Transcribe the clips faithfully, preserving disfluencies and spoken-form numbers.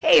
Hey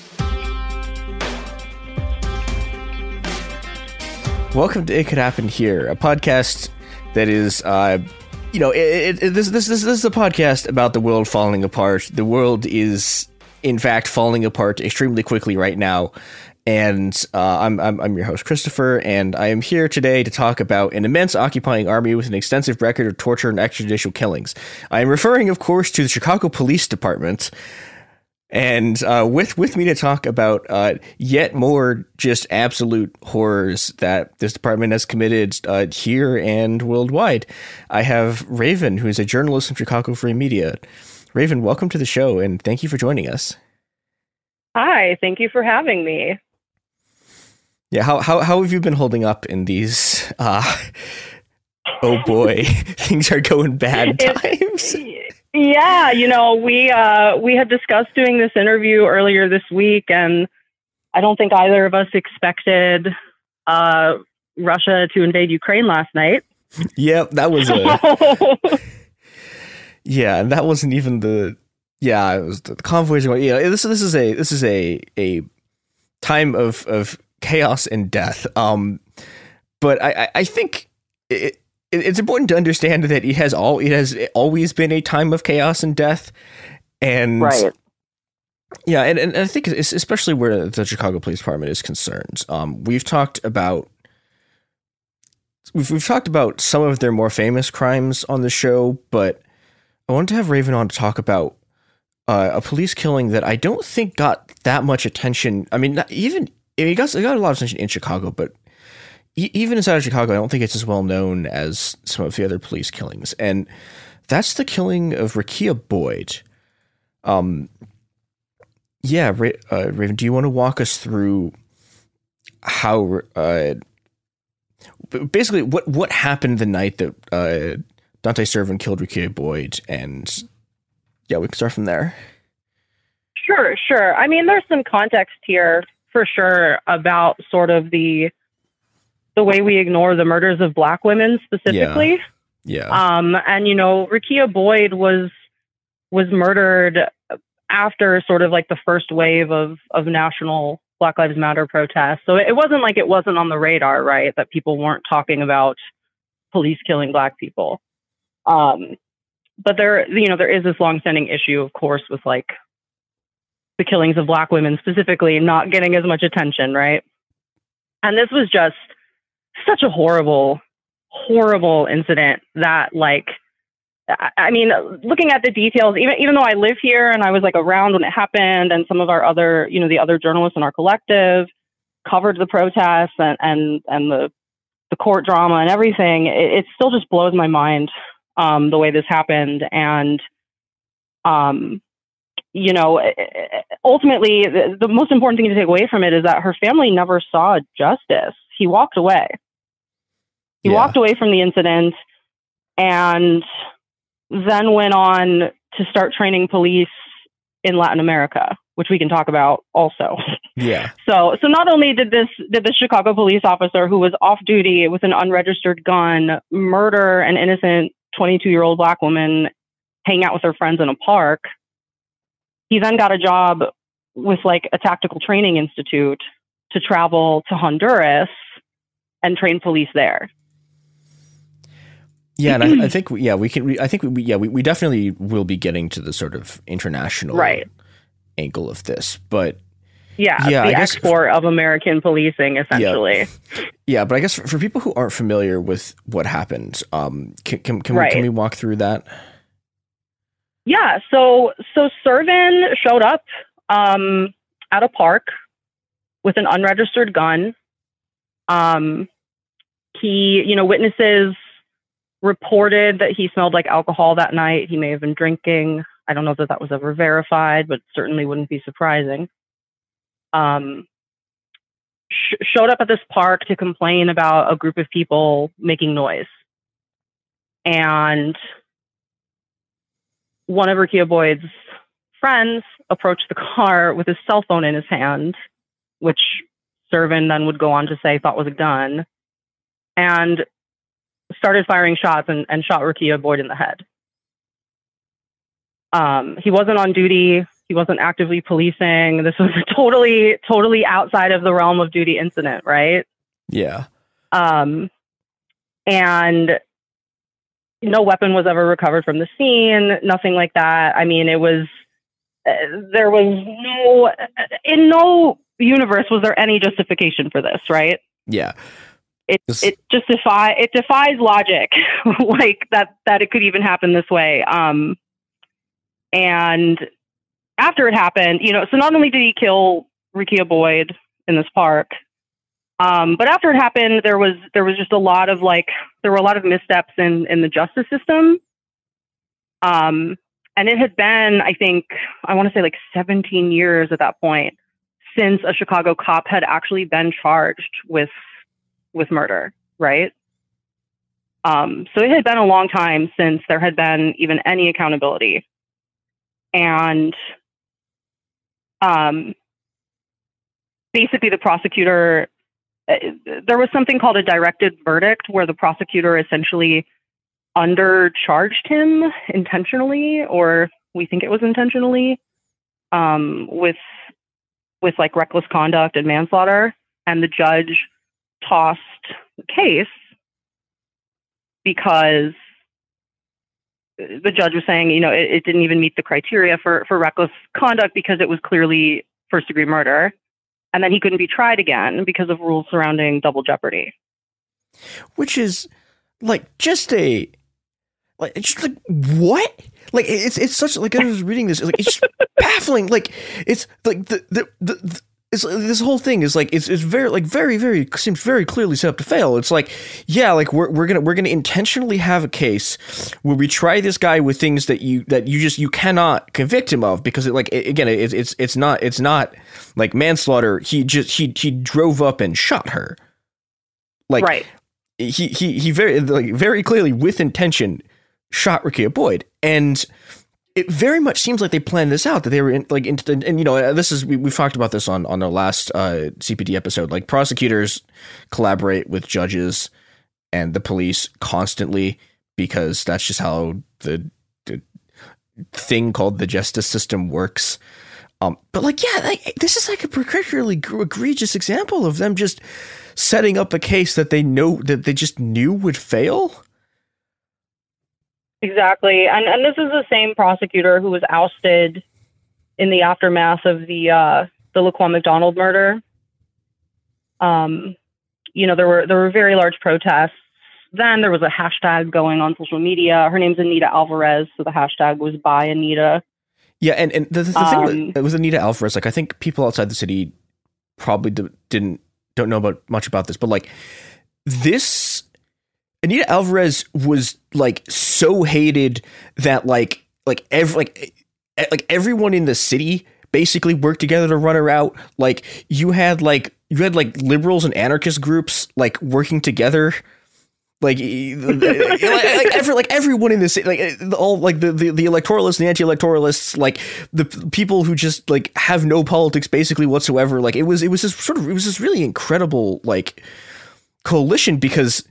Welcome to It Could Happen Here, a podcast that is, uh, you know, it, it, this, this, this, this is a podcast about the world falling apart. The world is, in fact, falling apart extremely quickly right now. And uh, I'm, I'm, I'm your host, Christopher, and I am here today to talk about an immense occupying army with an extensive record of torture and extrajudicial killings. I am referring, of course, to the Chicago Police Department. And uh, with with me to talk about uh, yet more just absolute horrors that this department has committed uh, here and worldwide, I have Raven, who is a journalist from Chicago Free Media. Raven, welcome to the show, and thank you for joining us. Hi, thank you for having me. Yeah, how how how have you been holding up in these? Uh, oh boy, things are going bad times. Yeah, you know, we uh, we had discussed doing this interview earlier this week, and I don't think either of us expected uh, Russia to invade Ukraine last night. Yep, that was a... yeah, and that wasn't even the yeah, it was the convoys. Yeah, this this is a this is a a time of of chaos and death. Um, but I I, I think. It, It's important to understand that it has all it has always been a time of chaos and death, and right. yeah, and, and I think it's especially where the Chicago Police Department is concerned. Um, we've talked about we've we've talked about some of their more famous crimes on the show, but I wanted to have Raven on to talk about uh, a police killing that I don't think got that much attention. I mean, not even I mean, it got it got a lot of attention in Chicago, but. Even inside of Chicago, I don't think it's as well known as some of the other police killings. And that's the killing of Rekia Boyd. Um, yeah, Ra- uh, Raven, do you want to walk us through how uh, basically what, what happened the night that uh, Dante Servin killed Rekia Boyd, and yeah, we can start from there. Sure, sure. I mean, there's some context here for sure about sort of the the way we ignore the murders of Black women specifically. Yeah. yeah. Um, and you know, Rekia Boyd was was murdered after sort of like the first wave of of national Black Lives Matter protests. So it wasn't like it wasn't on the radar, right? That people weren't talking about police killing Black people. Um, but there, you know, there is this longstanding issue, of course, with like the killings of Black women specifically not getting as much attention, right? And this was just such a horrible, horrible incident that, like, I mean, looking at the details, even even though I live here and I was like around when it happened, and some of our other, you know, the other journalists in our collective covered the protests and and, and the the court drama and everything, it, it still just blows my mind um, the way this happened. And um, you know, ultimately, the, the most important thing to take away from it is that her family never saw justice. He walked away. He yeah. walked away from the incident, and then went on to start training police in Latin America, which we can talk about also. Yeah. So, so not only did this, did the Chicago police officer who was off duty with an unregistered gun murder an innocent twenty-two year old Black woman hanging out with her friends in a park, he then got a job with like a tactical training institute to travel to Honduras and train police there. Yeah, and I, I think we, yeah we can. We, I think we yeah we, we definitely will be getting to the sort of international right. angle of this, but yeah, yeah, the export of American policing essentially. Yeah, yeah, but I guess for, for people who aren't familiar with what happened, um, can can, can, right. we, can we walk through that? Yeah, so so Servin showed up um, at a park with an unregistered gun. Um, he, you know, witnesses reported that he smelled like alcohol that night. He may have been drinking. I don't know that that was ever verified, but certainly wouldn't be surprising. Um, sh- showed up at this park to complain about a group of people making noise. And one of Rekia Boyd's friends approached the car with his cell phone in his hand, which Servin then would go on to say thought was a gun, and started firing shots and, and shot Rekia Boyd in the head. Um, he wasn't on duty. He wasn't actively policing. This was a totally, totally outside of the realm of duty incident, right? Yeah. Um, and no weapon was ever recovered from the scene. Nothing like that. I mean, it was, uh, there was no, in no universe was there any justification for this, right? Yeah. It it just defy it defies logic, like that that it could even happen this way. Um, and after it happened, you know, so not only did he kill Rekia Boyd in this park, um, but after it happened, there was there was just a lot of like there were a lot of missteps in in the justice system. Um, and it had been, I think, I want to say like seventeen years at that point since a Chicago cop had actually been charged with. with murder, right? Um, so it had been a long time since there had been even any accountability. And um, basically the prosecutor, uh, there was something called a directed verdict where the prosecutor essentially undercharged him intentionally, or we think it was intentionally, um, with, with like reckless conduct and manslaughter. And the judge tossed the case because the judge was saying, you know, it, it didn't even meet the criteria for, for reckless conduct because it was clearly first degree murder. And then he couldn't be tried again because of rules surrounding double jeopardy. Which is like just a, like, just like, what? Like, it's, it's such like, I was reading this, like, it's just baffling. Like, it's like the, the, the, the It's, this whole thing is like it's it's very like very very seems very clearly set up to fail. It's like yeah, like we're we're gonna we're gonna intentionally have a case where we try this guy with things that you that you just you cannot convict him of because it like it, again it, it's it's not it's not like manslaughter. He just he he drove up and shot her. Like right. he he he very like very clearly with intention shot Rekia Boyd, and it very much seems like they planned this out, that they were in, like into the, and you know, this is we, we've talked about this on on our last uh, C P D episode. Like, prosecutors collaborate with judges and the police constantly, because that's just how the, the thing called the justice system works. Um, but like, yeah, like, this is like a particularly egregious example of them just setting up a case that they know that they just knew would fail. Exactly. And and this is the same prosecutor who was ousted in the aftermath of the uh, the Laquan McDonald murder. Um, you know, there were there were very large protests. Then there was a hashtag going on social media. Her name's Anita Alvarez, so the hashtag was By Anita. Yeah, and, and the, the, the um, thing with, with Anita Alvarez, like, I think people outside the city probably d- didn't don't know about much about this, but like this Anita Alvarez was like so hated that like like every like like everyone in the city basically worked together to run her out. Like, you had like you had like liberals and anarchist groups like working together. Like, like, like, every, like everyone in this, like all like the, the, the electoralists, the anti-electoralists, like the people who just like have no politics basically whatsoever. Like, it was, it was this sort of, it was this really incredible like coalition, because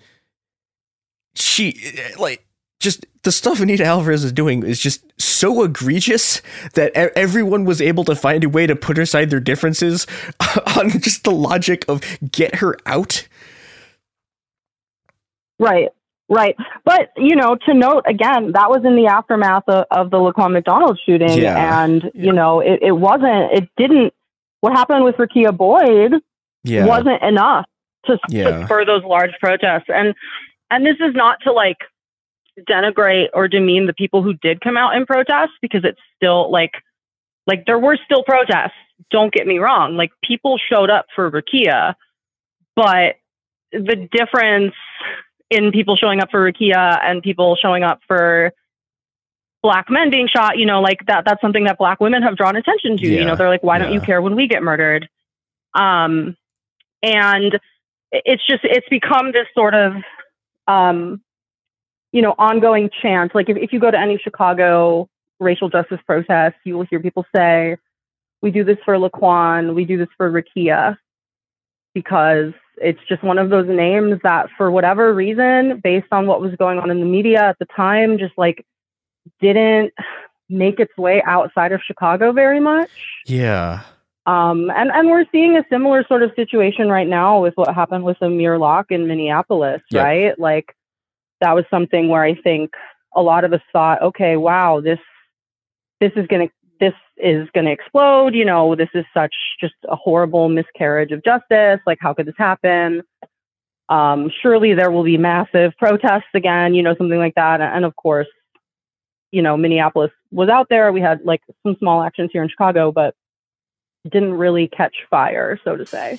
she like just the stuff Anita Alvarez is doing is just so egregious that everyone was able to find a way to put aside their differences on just the logic of get her out. Right, right. But, you know, to note, again, that was in the aftermath of, of the Laquan McDonald shooting. Yeah. And, you yeah. know, it, it wasn't, it didn't, what happened with Rekia Boyd yeah. wasn't enough to, yeah. to spur those large protests. And, and this is not to, like, denigrate or demean the people who did come out in protest, because it's still, like, like, there were still protests. Don't get me wrong. Like, people showed up for Rekia, but the difference in people showing up for Rekia and people showing up for black men being shot, you know, like that, that's something that black women have drawn attention to, yeah, you know, they're like, why yeah. don't you care when we get murdered? Um, and it's just, it's become this sort of, um, you know, ongoing chant. Like, if, if you go to any Chicago racial justice protest, you will hear people say, we do this for Laquan, we do this for Rekia, because it's just one of those names that, for whatever reason, based on what was going on in the media at the time, just like didn't make its way outside of Chicago very much. Yeah. Um, and, and we're seeing a similar sort of situation right now with what happened with Amir Locke in Minneapolis, yeah. right? Like, that was something where I think a lot of us thought, okay, wow, this, this is going to, this is going to explode, you know, this is such just a horrible miscarriage of justice. Like, how could this happen? Um, surely there will be massive protests again, you know, something like that. And of course, you know, Minneapolis was out there. We had like some small actions here in Chicago, but didn't really catch fire, so to say.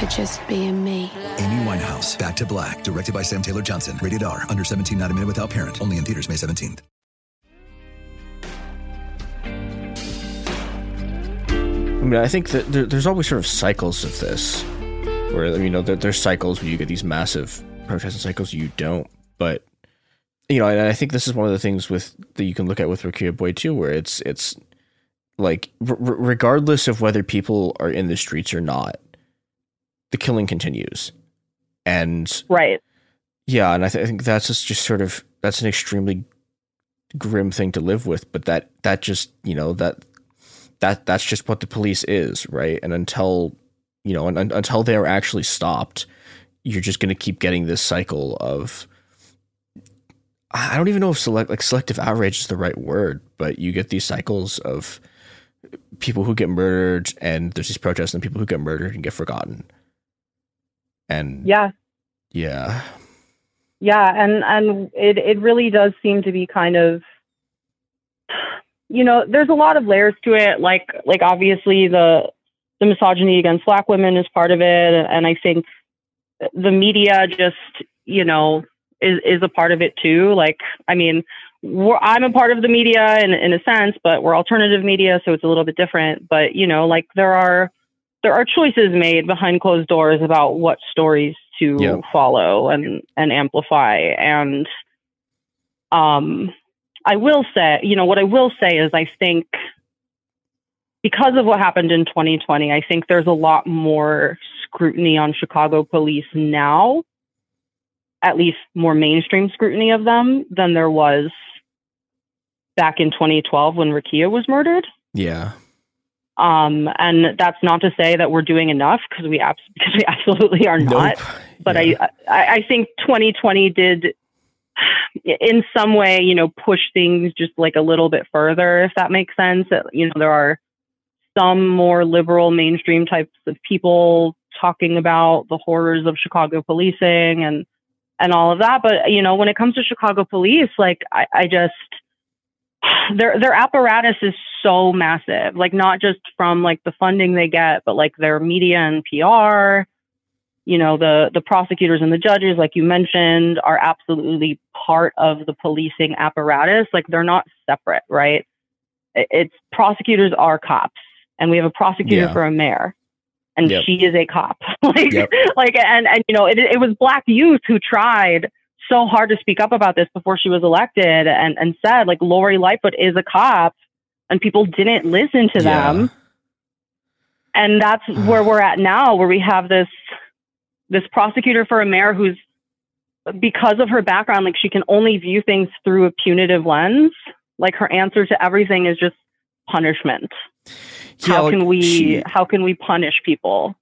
for just being me. Amy Winehouse, Back to Black, directed by Sam Taylor Johnson. Rated R, under seventeen, not a minute without parent. Only in theaters May seventeenth. I mean, I think that there, there's always sort of cycles of this, where, you know, there, there's cycles where you get these massive protests and cycles you don't. But, you know, and I think this is one of the things with that you can look at with Rekia Boyd too, where it's it's like r- regardless of whether people are in the streets or not, the killing continues. And right, yeah, and I, th- I think that's just, just sort of that's an extremely grim thing to live with. But that that just you know that that that's just what the police is, right? And until you know, and, and until they are actually stopped, you're just going to keep getting this cycle of, I don't even know if select like selective outrage is the right word, but you get these cycles of people who get murdered, and there's these protests, and people who get murdered and get forgotten. And yeah, yeah, yeah. And, and it, it really does seem to be kind of, you know, there's a lot of layers to it. Like, like obviously the, the misogyny against black women is part of it. And I think the media just, you know, is, is a part of it too. Like, I mean, we're, I'm a part of the media in, in a sense, but we're alternative media, so it's a little bit different. But, you know, like there are, there are choices made behind closed doors about what stories to yeah. follow and, and amplify. And, um, I will say, you know, what I will say is I think because of what happened in twenty twenty, I think there's a lot more scrutiny on Chicago police now, at least more mainstream scrutiny of them than there was back in twenty twelve when Rekia was murdered. Yeah. Um, and that's not to say that we're doing enough, because we, abs- we absolutely are not. Nope. But yeah. I, I, I think twenty twenty did in some way, you know, push things just like a little bit further, if that makes sense. You know, there are some more liberal mainstream types of people talking about the horrors of Chicago policing and, and all of that. But, you know, when it comes to Chicago police, like I, I just, their, their apparatus is so massive, like not just from like the funding they get, but like their media and P R, you know, the, the prosecutors and the judges, like you mentioned, are absolutely part of the policing apparatus. Like they're not separate, right? It's prosecutors are cops, and we have a prosecutor yeah. for a mayor, and yep. she is a cop. like, yep. like, and, and, you know, it, it was black youth who tried so hard to speak up about this before she was elected and, and said like Lori Lightfoot is a cop, and people didn't listen to yeah. them. And that's where we're at now, where we have this, this prosecutor for a mayor who's, because of her background, like she can only view things through a punitive lens. Like her answer to everything is just punishment. Yeah, how can like we she, how can we punish people?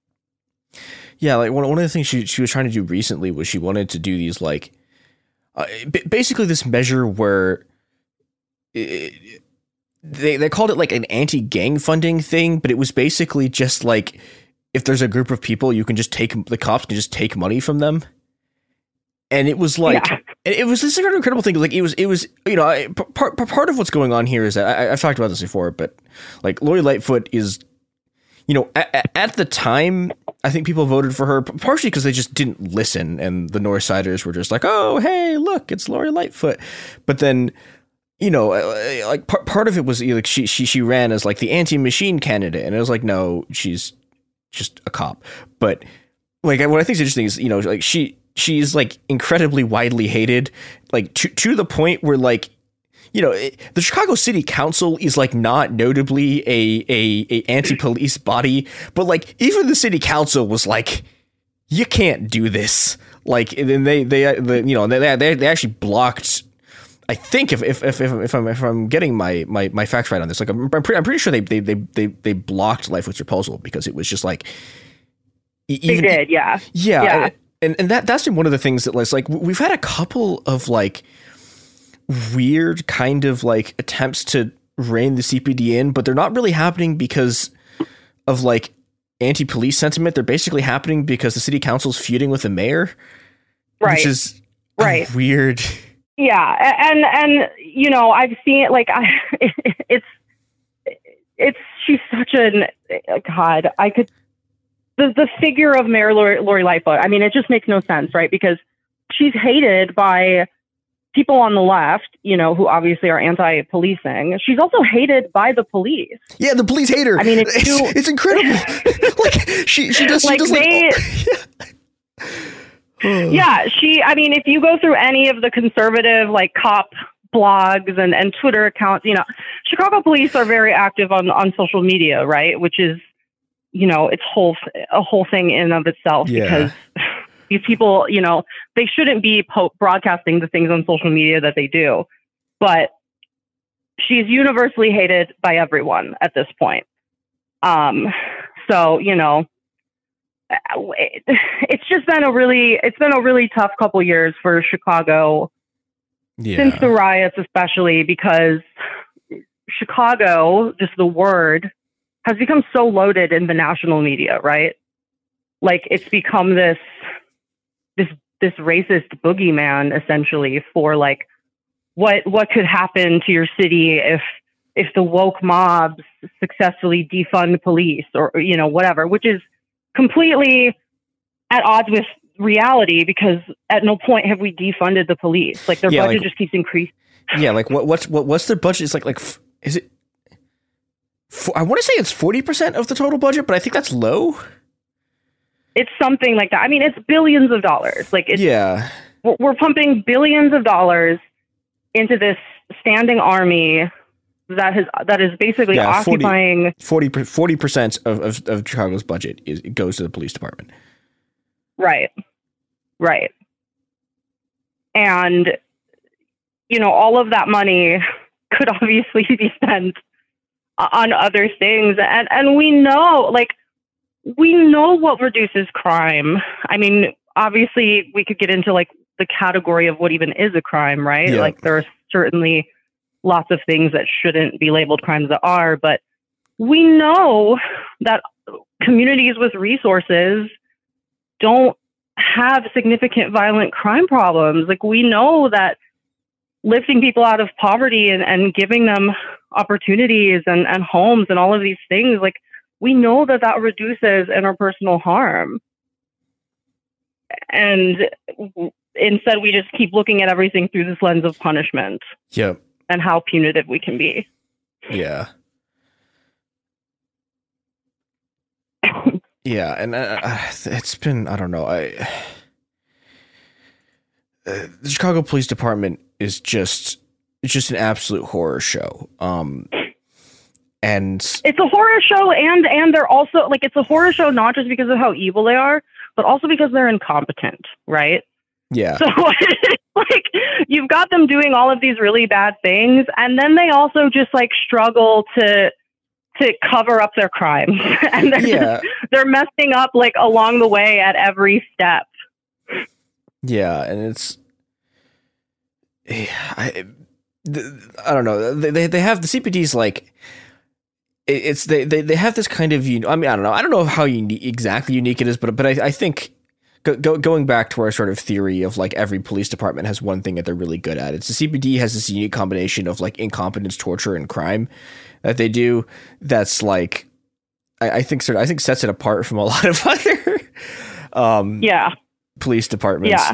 Yeah, like one one of the things she she was trying to do recently was she wanted to do these like uh, b- basically this measure where it, they they called it like an anti-gang funding thing, but it was basically just like if there's a group of people, you can just take the cops can just take money from them. And it was like, yeah. it was this incredible thing. Like it was, it was, you know, part, part of what's going on here is that I, I've talked about this before, but like Lori Lightfoot is, you know, at, at the time, I think people voted for her partially because they just didn't listen. And the Northsiders were just like, oh, hey, look, it's Lori Lightfoot. But then you know, like part part of it was like she she she ran as like the anti-machine candidate, and it was like, no, she's just a cop. But like what I think is interesting is, you know, like she she's like incredibly widely hated, like to to the point where like, you know, it, the Chicago City Council is like not notably a a, a anti-police body, but like even the City Council was like, you can't do this. Like, and then they, they, they, you know, they, they, they actually blocked. I think if, if, if, if I'm, if I'm getting my, my, my facts right on this, like I'm, I'm pretty, I'm pretty sure they, they, they, they, they blocked Lightfoot's proposal because it was just like, even, they did. Yeah. Yeah. yeah. And, and that, that's been one of the things that was like, we've had a couple of like weird kind of like attempts to rein the C P D in, but they're not really happening because of like anti-police sentiment. They're basically happening because the city council's feuding with the mayor, right? Which is right. Weird. Yeah. And, and, you know, I've seen it, like, I, it, it's, it's, she's such an, God, I could, the, the figure of Mayor Lori, Lori Lightfoot, I mean, it just makes no sense, right? Because she's hated by people on the left, you know, who obviously are anti-policing. She's also hated by the police. Yeah, the police hate her. I mean, it's, it's, too, it's incredible. Like, she, she does, like, she does, they, like, oh, yeah. yeah, she, I mean, if you go through any of the conservative, like, cop blogs and, and Twitter accounts, you know, Chicago police are very active on, on social media, right? Which is, you know, it's whole a whole thing in and of itself, yeah. Because these people, you know, they shouldn't be po- broadcasting the things on social media that they do, but she's universally hated by everyone at this point. Um, so, you know, it, it's just been a really, it's been a really tough couple years for Chicago, yeah. Since the riots, especially because Chicago, just the word, has become so loaded in the national media, right? Like, it's become this, this this racist boogeyman essentially for like what what could happen to your city if if the woke mobs successfully defund police, or, you know, whatever, which is completely at odds with reality because at no point have we defunded the police. Like, their yeah, budget like, just keeps increasing. Yeah, like what what's what, what's their budget? It's like like is it for, I want to say it's forty percent of the total budget, but I think that's low. It's something like that. I mean, it's billions of dollars. Like, it's, yeah, we're, we're pumping billions of dollars into this standing army that has that is basically yeah, occupying forty percent of, of, of Chicago's budget is it goes to the police department. Right, right, and you know, all of that money could obviously be spent on other things, and and we know like. We know what reduces crime. I mean, obviously, we could get into like the category of what even is a crime, right? Yeah. Like, there are certainly lots of things that shouldn't be labeled crimes that are, but we know that communities with resources don't have significant violent crime problems. Like, we know that lifting people out of poverty and, and giving them opportunities and, and homes and all of these things, like, we know that that reduces interpersonal harm. And instead, we just keep looking at everything through this lens of punishment. Yep. And how punitive we can be. Yeah. Yeah. And uh, it's been, I don't know. I uh, the Chicago Police Department is just, it's just an absolute horror show. Um, And it's a horror show, and and they're also like, it's a horror show not just because of how evil they are, but also because they're incompetent, right? Yeah. So like, you've got them doing all of these really bad things, and then they also just like struggle to to cover up their crimes, and they're yeah. just, they're messing up like along the way at every step. Yeah, and it's yeah, I I don't know. They they have the C P D's like. It's they, they they have this kind of, you know, I mean, I don't know. I don't know how unique, exactly unique it is, but but I, I think go, go, going back to our sort of theory of like every police department has one thing that they're really good at. It's the C P D has this unique combination of like incompetence, torture, and crime that they do. That's like I, I think sort of, I think sets it apart from a lot of other um, yeah police departments. Yeah.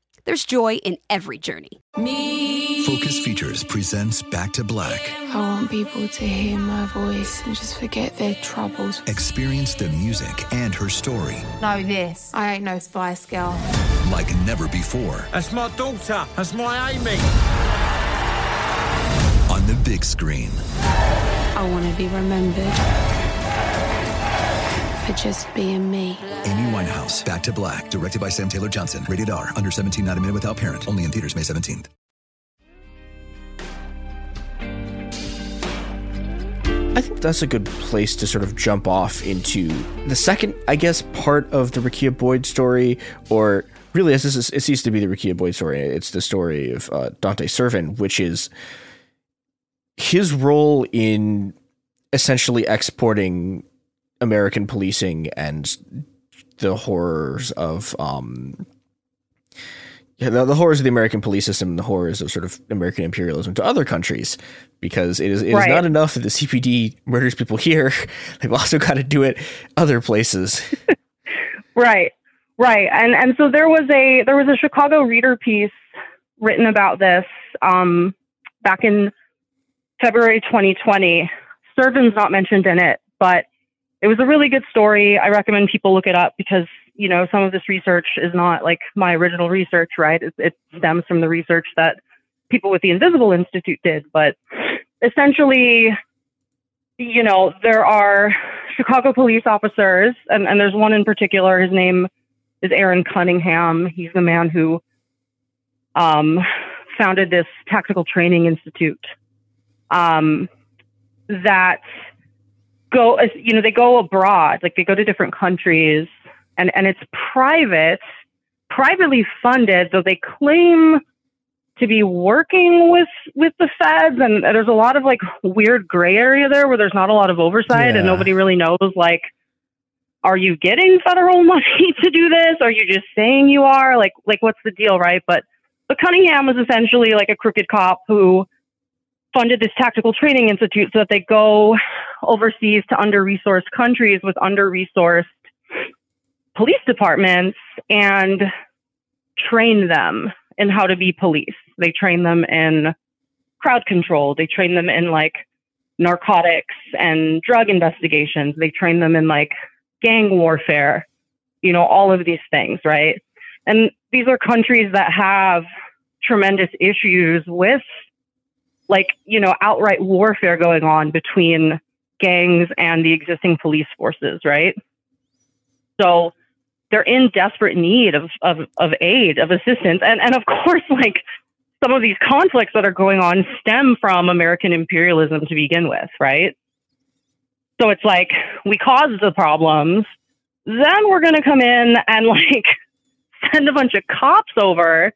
there's joy in every journey. Me. Focus Features presents Back to Black. I want people to hear my voice and just forget their troubles. Experience the music and her story. Know this. I ain't no Spice Girl. Like never before. That's my daughter. That's my Amy. On the big screen. I want to be remembered for just being me. Amy Winehouse. Back to Black. Directed by Sam Taylor Johnson. Rated R. Under seventeen, not admitted without parent. Only in theaters May seventeenth. I think that's a good place to sort of jump off into the second, I guess, part of the Rekia Boyd story, or really, as this is, it ceased to be the Rekia Boyd story. It's the story of uh, Dante Servin, which is his role in essentially exporting American policing and the horrors of um, the, the horrors of the American police system, and the horrors of sort of American imperialism to other countries. Because it is it right. is not enough that the C P D murders people here. They've also got to do it other places. Right. Right. And and so there was a there was a Chicago Reader piece written about this um, back in February twenty twenty. Servin's not mentioned in it, but it was a really good story. I recommend people look it up because, you know, some of this research is not like my original research, right? It, it stems from the research that people with the Invisible Institute did, but essentially, you know, there are Chicago police officers, and, and there's one in particular. His name is Aaron Cunningham. He's the man who um, founded this tactical training institute um, that go, you know, they go abroad, like they go to different countries, and, and it's private, privately funded, though they claim to be working with, with the feds. And there's a lot of like weird gray area there where there's not a lot of oversight, yeah. And nobody really knows, like, are you getting federal money to do this? Are you just saying you are? Like, like what's the deal? Right. But, but Cunningham was essentially like a crooked cop who funded this tactical training institute so that they go overseas to under-resourced countries with under-resourced police departments and train them in how to be police. They train them in crowd control. They train them in like narcotics and drug investigations. They train them in like gang warfare, you know, all of these things, right? And these are countries that have tremendous issues with like, you know, outright warfare going on between gangs and the existing police forces, right? So they're in desperate need of, of, of aid, of assistance. And, and of course, like, some of these conflicts that are going on stem from American imperialism to begin with, right? So it's like, we cause the problems, then we're going to come in and, like, send a bunch of cops over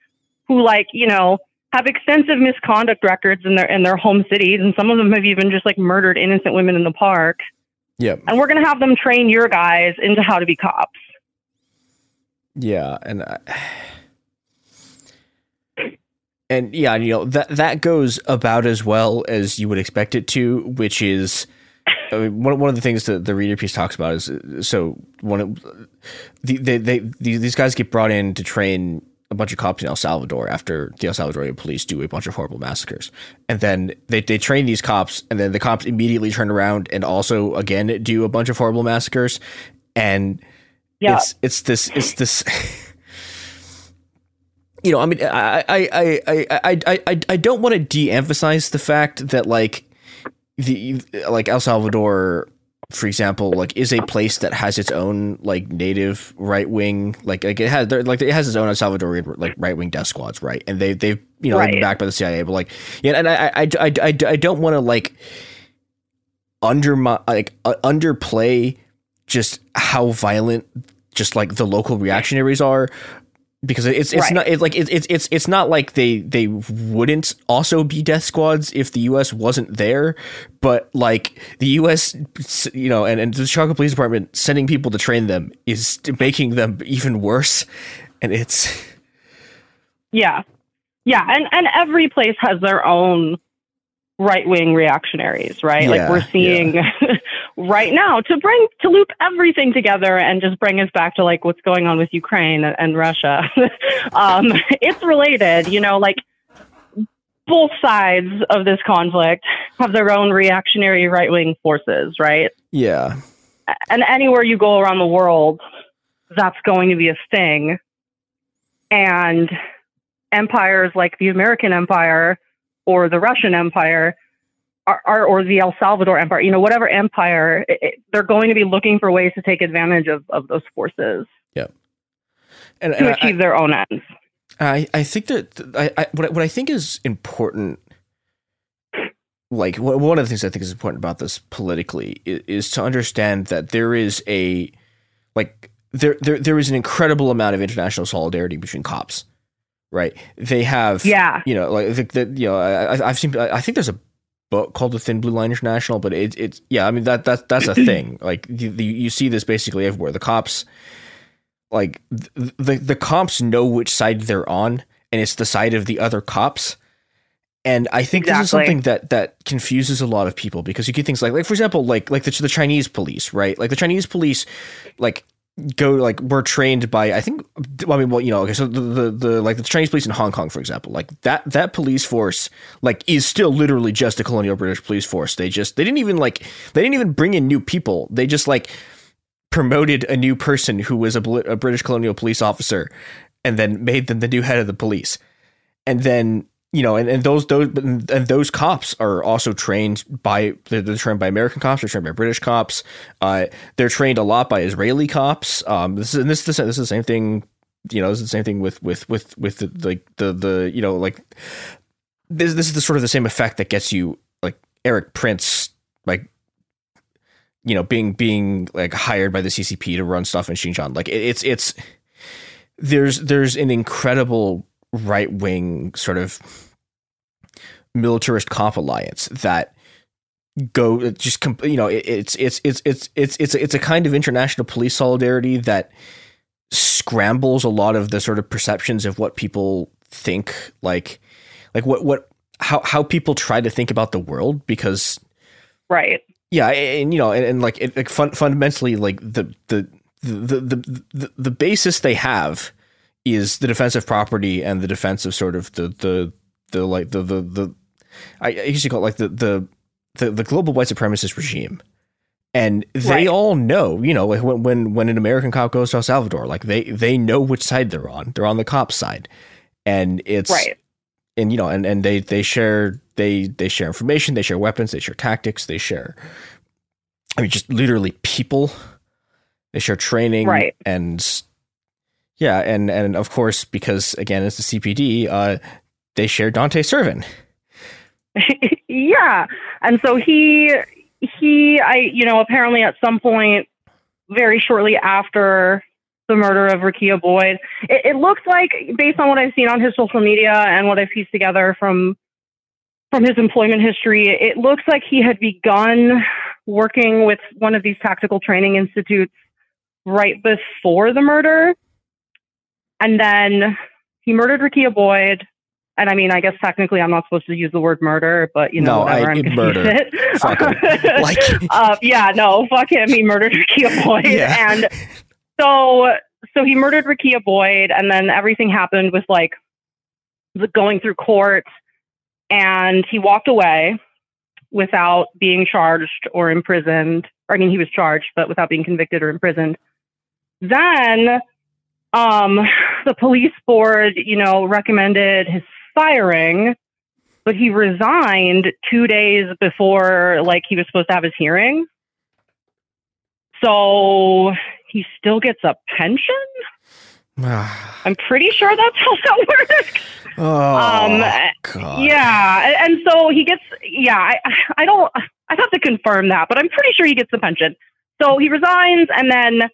who, like, you know, have extensive misconduct records in their in their home cities, and some of them have even just, like, murdered innocent women in the park. Yeah. And we're going to have them train your guys into how to be cops. Yeah, and I, and yeah, you know, that that goes about as well as you would expect it to, which is, I mean, one one of the things that the reader piece talks about is, so one of the, they, they these guys get brought in to train a bunch of cops in El Salvador after the El Salvadorian police do a bunch of horrible massacres, and then they they train these cops, and then the cops immediately turn around and also again do a bunch of horrible massacres, and. Yeah. It's, it's this, it's this, you know, I mean, I, I, I, I, I, I, I don't want to de-emphasize the fact that, like, the, like, El Salvador, for example, like, is a place that has its own, like, native right wing, like, like it has, like, it has its own El Salvadorian, like, right wing death squads. Right. And they, they've, you know, right. They've been backed by the C I A, but, like, yeah. And I, I, I, I, I don't want to, like, undermine, like, uh, underplay just how violent just, like, the local reactionaries are, because it's it's right. not it's like it's it's it's not like they they wouldn't also be death squads if the U S wasn't there, but, like, the U S, you know, and, and the Chicago Police Department sending people to train them is making them even worse, and it's yeah yeah and and every place has their own right wing reactionaries, right? Yeah, like, we're seeing yeah. right now, to bring to loop everything together and just bring us back to, like, what's going on with Ukraine and, and Russia. um, it's related, you know, like, both sides of this conflict have their own reactionary right wing forces, right? Yeah. And anywhere you go around the world, that's going to be a thing. And empires like the American empire or the Russian empire, or, or the El Salvador empire, you know, whatever empire, it, they're going to be looking for ways to take advantage of, of those forces. Yeah, and, to and achieve I, their own ends. I, I think that I, I what what I think is important, like, one of the things I think is important about this politically is, is to understand that there is a, like, there there there is an incredible amount of international solidarity between cops. Right. They have, yeah. you know, like, that, the, you know, I, I've seen, I think there's a book called The Thin Blue Line International, but it's, it's, yeah, I mean, that, that, that's a thing. Like, the, the, you see this basically everywhere. The cops, like, the, the, the cops know which side they're on, and it's the side of the other cops. And I think exactly. This is something that, that confuses a lot of people, because you get things like, like, for example, like, like the, the Chinese police, right? Like, the Chinese police, like, go like were trained by I think I mean well you know okay so the, the the like the Chinese police in Hong Kong, for example, like that that police force, like, is still literally just a colonial British police force. They just they didn't even like they didn't even bring in new people. They just, like, promoted a new person who was a, a British colonial police officer, and then made them the new head of the police. And then, you know, and, and those those and those cops are also trained by they're, they're trained by American cops, they're trained by British cops. Uh, they're trained a lot by Israeli cops. Um, this is and this this this is the same thing, you know. This is the same thing with with with with the, like the the you know like this this is the sort of the same effect that gets you, like, Eric Prince, like, you know, being being like hired by the C C P to run stuff in Xinjiang. Like, it, it's it's there's there's an incredible right wing sort of militarist cop alliance that go just comp- you know it, it's it's it's it's it's it's it's a kind of international police solidarity that scrambles a lot of the sort of perceptions of what people think, like like what what how how people try to think about the world, because right yeah and you know and, and like it, like fun, fundamentally like the the the the the, the basis they have is the defense of property and the defense of sort of the the the like the the, the I used to call it like the the the, the global white supremacist regime, and they right. all know, you know, like when, when when an American cop goes to El Salvador, like they they know which side they're on. They're on the cop side, and it's right. and you know, and, and they they share they they share information, they share weapons, they share tactics, they share, I mean, just literally people. They share training, right? And yeah, and and of course, because again, it's the C P D. Uh, they share Dante Servin. Yeah, and so he he I you know apparently at some point very shortly after the murder of Rekia Boyd, it, it looks like, based on what I've seen on his social media and what I've pieced together from from his employment history, it looks like he had begun working with one of these tactical training institutes right before the murder. And then he murdered Rekia Boyd. And I mean, I guess technically I'm not supposed to use the word murder, but you know, no, whatever. I, I'm gonna murder. Use it. Fuck him. Like, uh, yeah, no, fuck him. He murdered Rekia Boyd. Yeah. And so, so he murdered Rekia Boyd, and then everything happened with like the going through court, and he walked away without being charged or imprisoned. Or, I mean, he was charged, but without being convicted or imprisoned. Then, um, the police board, you know, recommended his firing, but he resigned two days before, like, he was supposed to have his hearing. So he still gets a pension. I'm pretty sure that's how that works. Oh, um, God. Yeah, and, and so he gets. Yeah, I, I don't. I'd have to confirm that, but I'm pretty sure he gets the pension. So he resigns, and then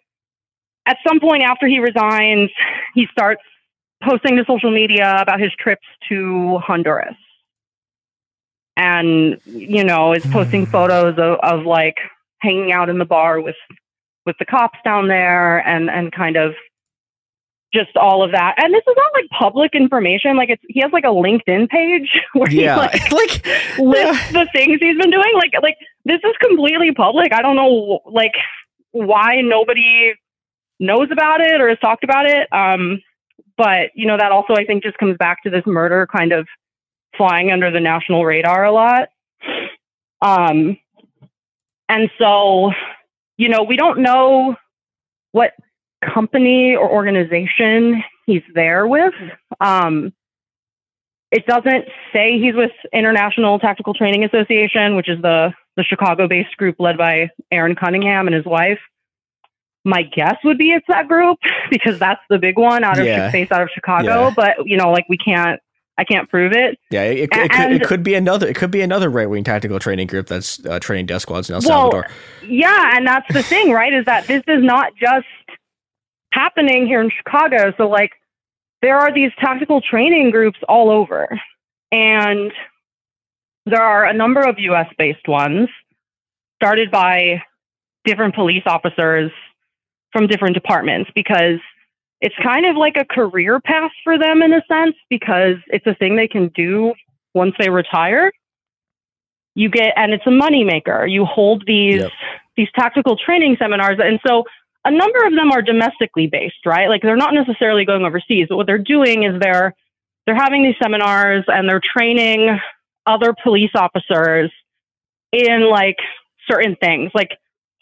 at some point after he resigns, he starts posting to social media about his trips to Honduras, and you know, is posting photos of, of like hanging out in the bar with with the cops down there, and and kind of just all of that. And this is not like public information. Like, it's, he has like a LinkedIn page where yeah. he like, like lists yeah. the things he's been doing. Like, like this is completely public. I don't know like why nobody knows about it or has talked about it. Um, but you know, that also I think just comes back to this murder kind of flying under the national radar a lot. Um, and so, you know, we don't know what company or organization he's there with. Um, it doesn't say he's with International Tactical Training Association, which is the, the Chicago-based group led by Aaron Cunningham and his wife. My guess would be it's that group, because that's the big one out of yeah. space out of Chicago. Yeah. But you know, like we can't, I can't prove it. Yeah, it, it, and, it, could, it could be another. It could be another right-wing tactical training group that's uh, training death squads in El well, Salvador. Yeah, and that's the thing, right? Is that this is not just happening here in Chicago. So like there are these tactical training groups all over, and there are a number of U S based ones started by different police officers from different departments, because it's kind of like a career path for them in a sense, because it's a thing they can do once they retire. You get, and it's a moneymaker. You hold these, yep. these tactical training seminars. And so a number of them are domestically based, right? Like they're not necessarily going overseas, but what they're doing is they're they're having these seminars and they're training other police officers in like certain things. Like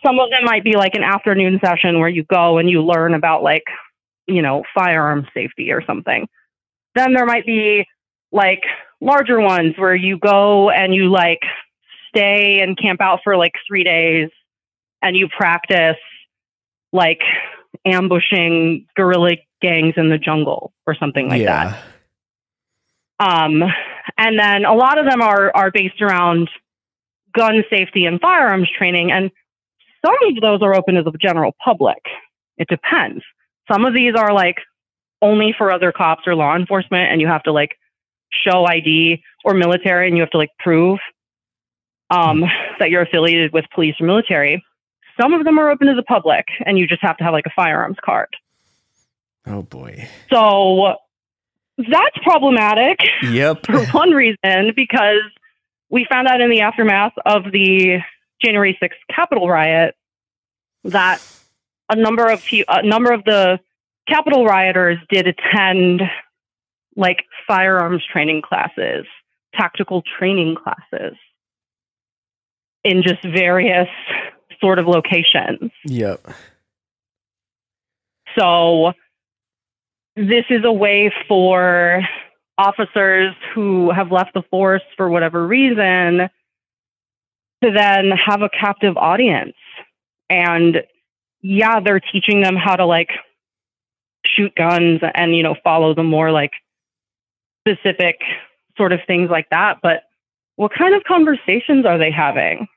some of them might be like an afternoon session where you go and you learn about like, you know, firearm safety or something. Then there might be like larger ones where you go and you like stay and camp out for like three days and you practice like ambushing guerrilla gangs in the jungle or something like yeah. that. Um, and then a lot of them are, are based around gun safety and firearms training. And some of those are open to the general public. It depends. Some of these are like only for other cops or law enforcement, and you have to like show I D, or military, and you have to like prove um, that you're affiliated with police or military. Some of them are open to the public, and you just have to have like a firearms card. Oh boy. So that's problematic. Yep. For one reason, because we found out in the aftermath of the January sixth Capitol riot that a number of a number of the Capitol rioters did attend like firearms training classes, tactical training classes in just various sort of locations. Yep. So this is a way for officers who have left the force for whatever reason to then have a captive audience. And yeah, they're teaching them how to like shoot guns and, you know, follow the more like specific sort of things like that. But what kind of conversations are they having?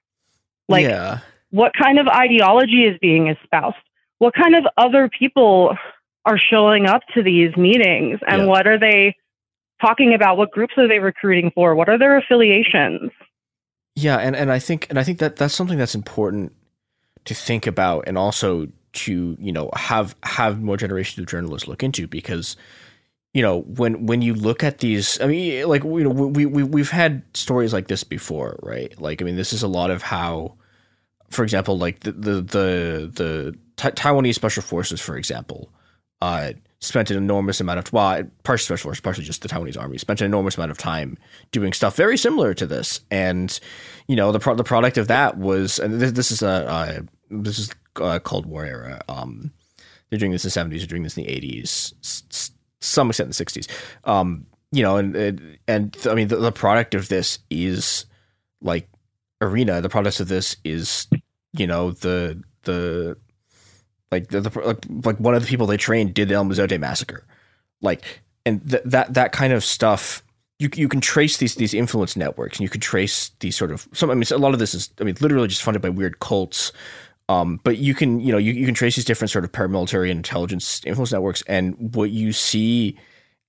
Like, yeah. What kind of ideology is being espoused? What kind of other people are showing up to these meetings? And yeah. What are they talking about? What groups are they recruiting for? What are their affiliations? Yeah, and, and I think and I think that that's something that's important to think about, and also to, you know, have have more generations of journalists look into, because, you know, when when you look at these, I mean, like, you know, we we we've had stories like this before, right? Like, I mean, this is a lot of how, for example, like the the the, the ta- Taiwanese Special Forces, for example, uh, spent an enormous amount of well, partially Special Forces, partially just the Taiwanese Army, spent an enormous amount of time doing stuff very similar to this, and you know, the pro- the product of that was, and this, this is a uh, this is uh, Cold War era. Um, they're doing this in the seventies, they're doing this in the eighties. S- some extent in the sixties, um, you know, and, and, and I mean, the, the product of this is like arena. The product of this is, you know, the, the, like the, the like, like one of the people they trained did the El Mozote massacre. Like, and th- that, that kind of stuff, you you can trace these, these influence networks, and you can trace these sort of some, I mean, a lot of this is, I mean, literally just funded by weird cults. Um, but you can, you know, you, you can trace these different sort of paramilitary and intelligence influence networks, and what you see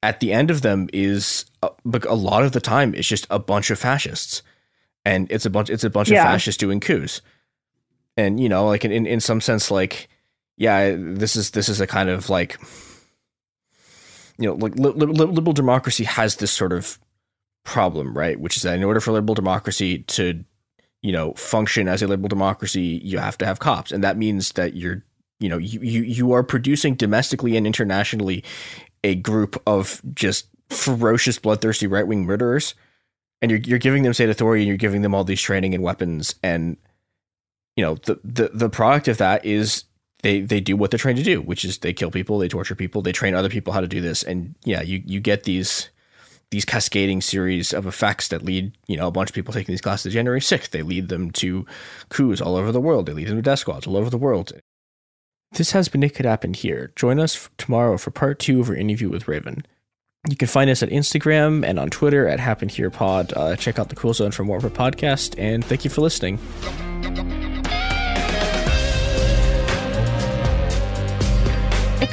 at the end of them is a, a lot of the time it's just a bunch of fascists, and it's a bunch it's a bunch yeah. of fascists doing coups, and you know, like in, in, in some sense, like yeah, this is this is a kind of like, you know, like li- li- liberal democracy has this sort of problem, right? Which is that in order for liberal democracy to you know, function as a liberal democracy, you have to have cops. And that means that you're, you know, you, you, you are producing domestically and internationally a group of just ferocious, bloodthirsty right-wing murderers. And you're, you're giving them state authority, and you're giving them all these training and weapons. And, you know, the, the, the product of that is they, they do what they're trained to do, which is they kill people, they torture people, they train other people how to do this. And yeah, you, you get these... these cascading series of effects that lead, you know, a bunch of people taking these classes January sixth. They lead them to coups all over the world. They lead them to death squads all over the world. This has been It Could Happen Here. Join us tomorrow for part two of our interview with Raven. You can find us on Instagram and on Twitter at Happen Here Pod. Uh, check out the Cool Zone for more of our podcast, and thank you for listening. It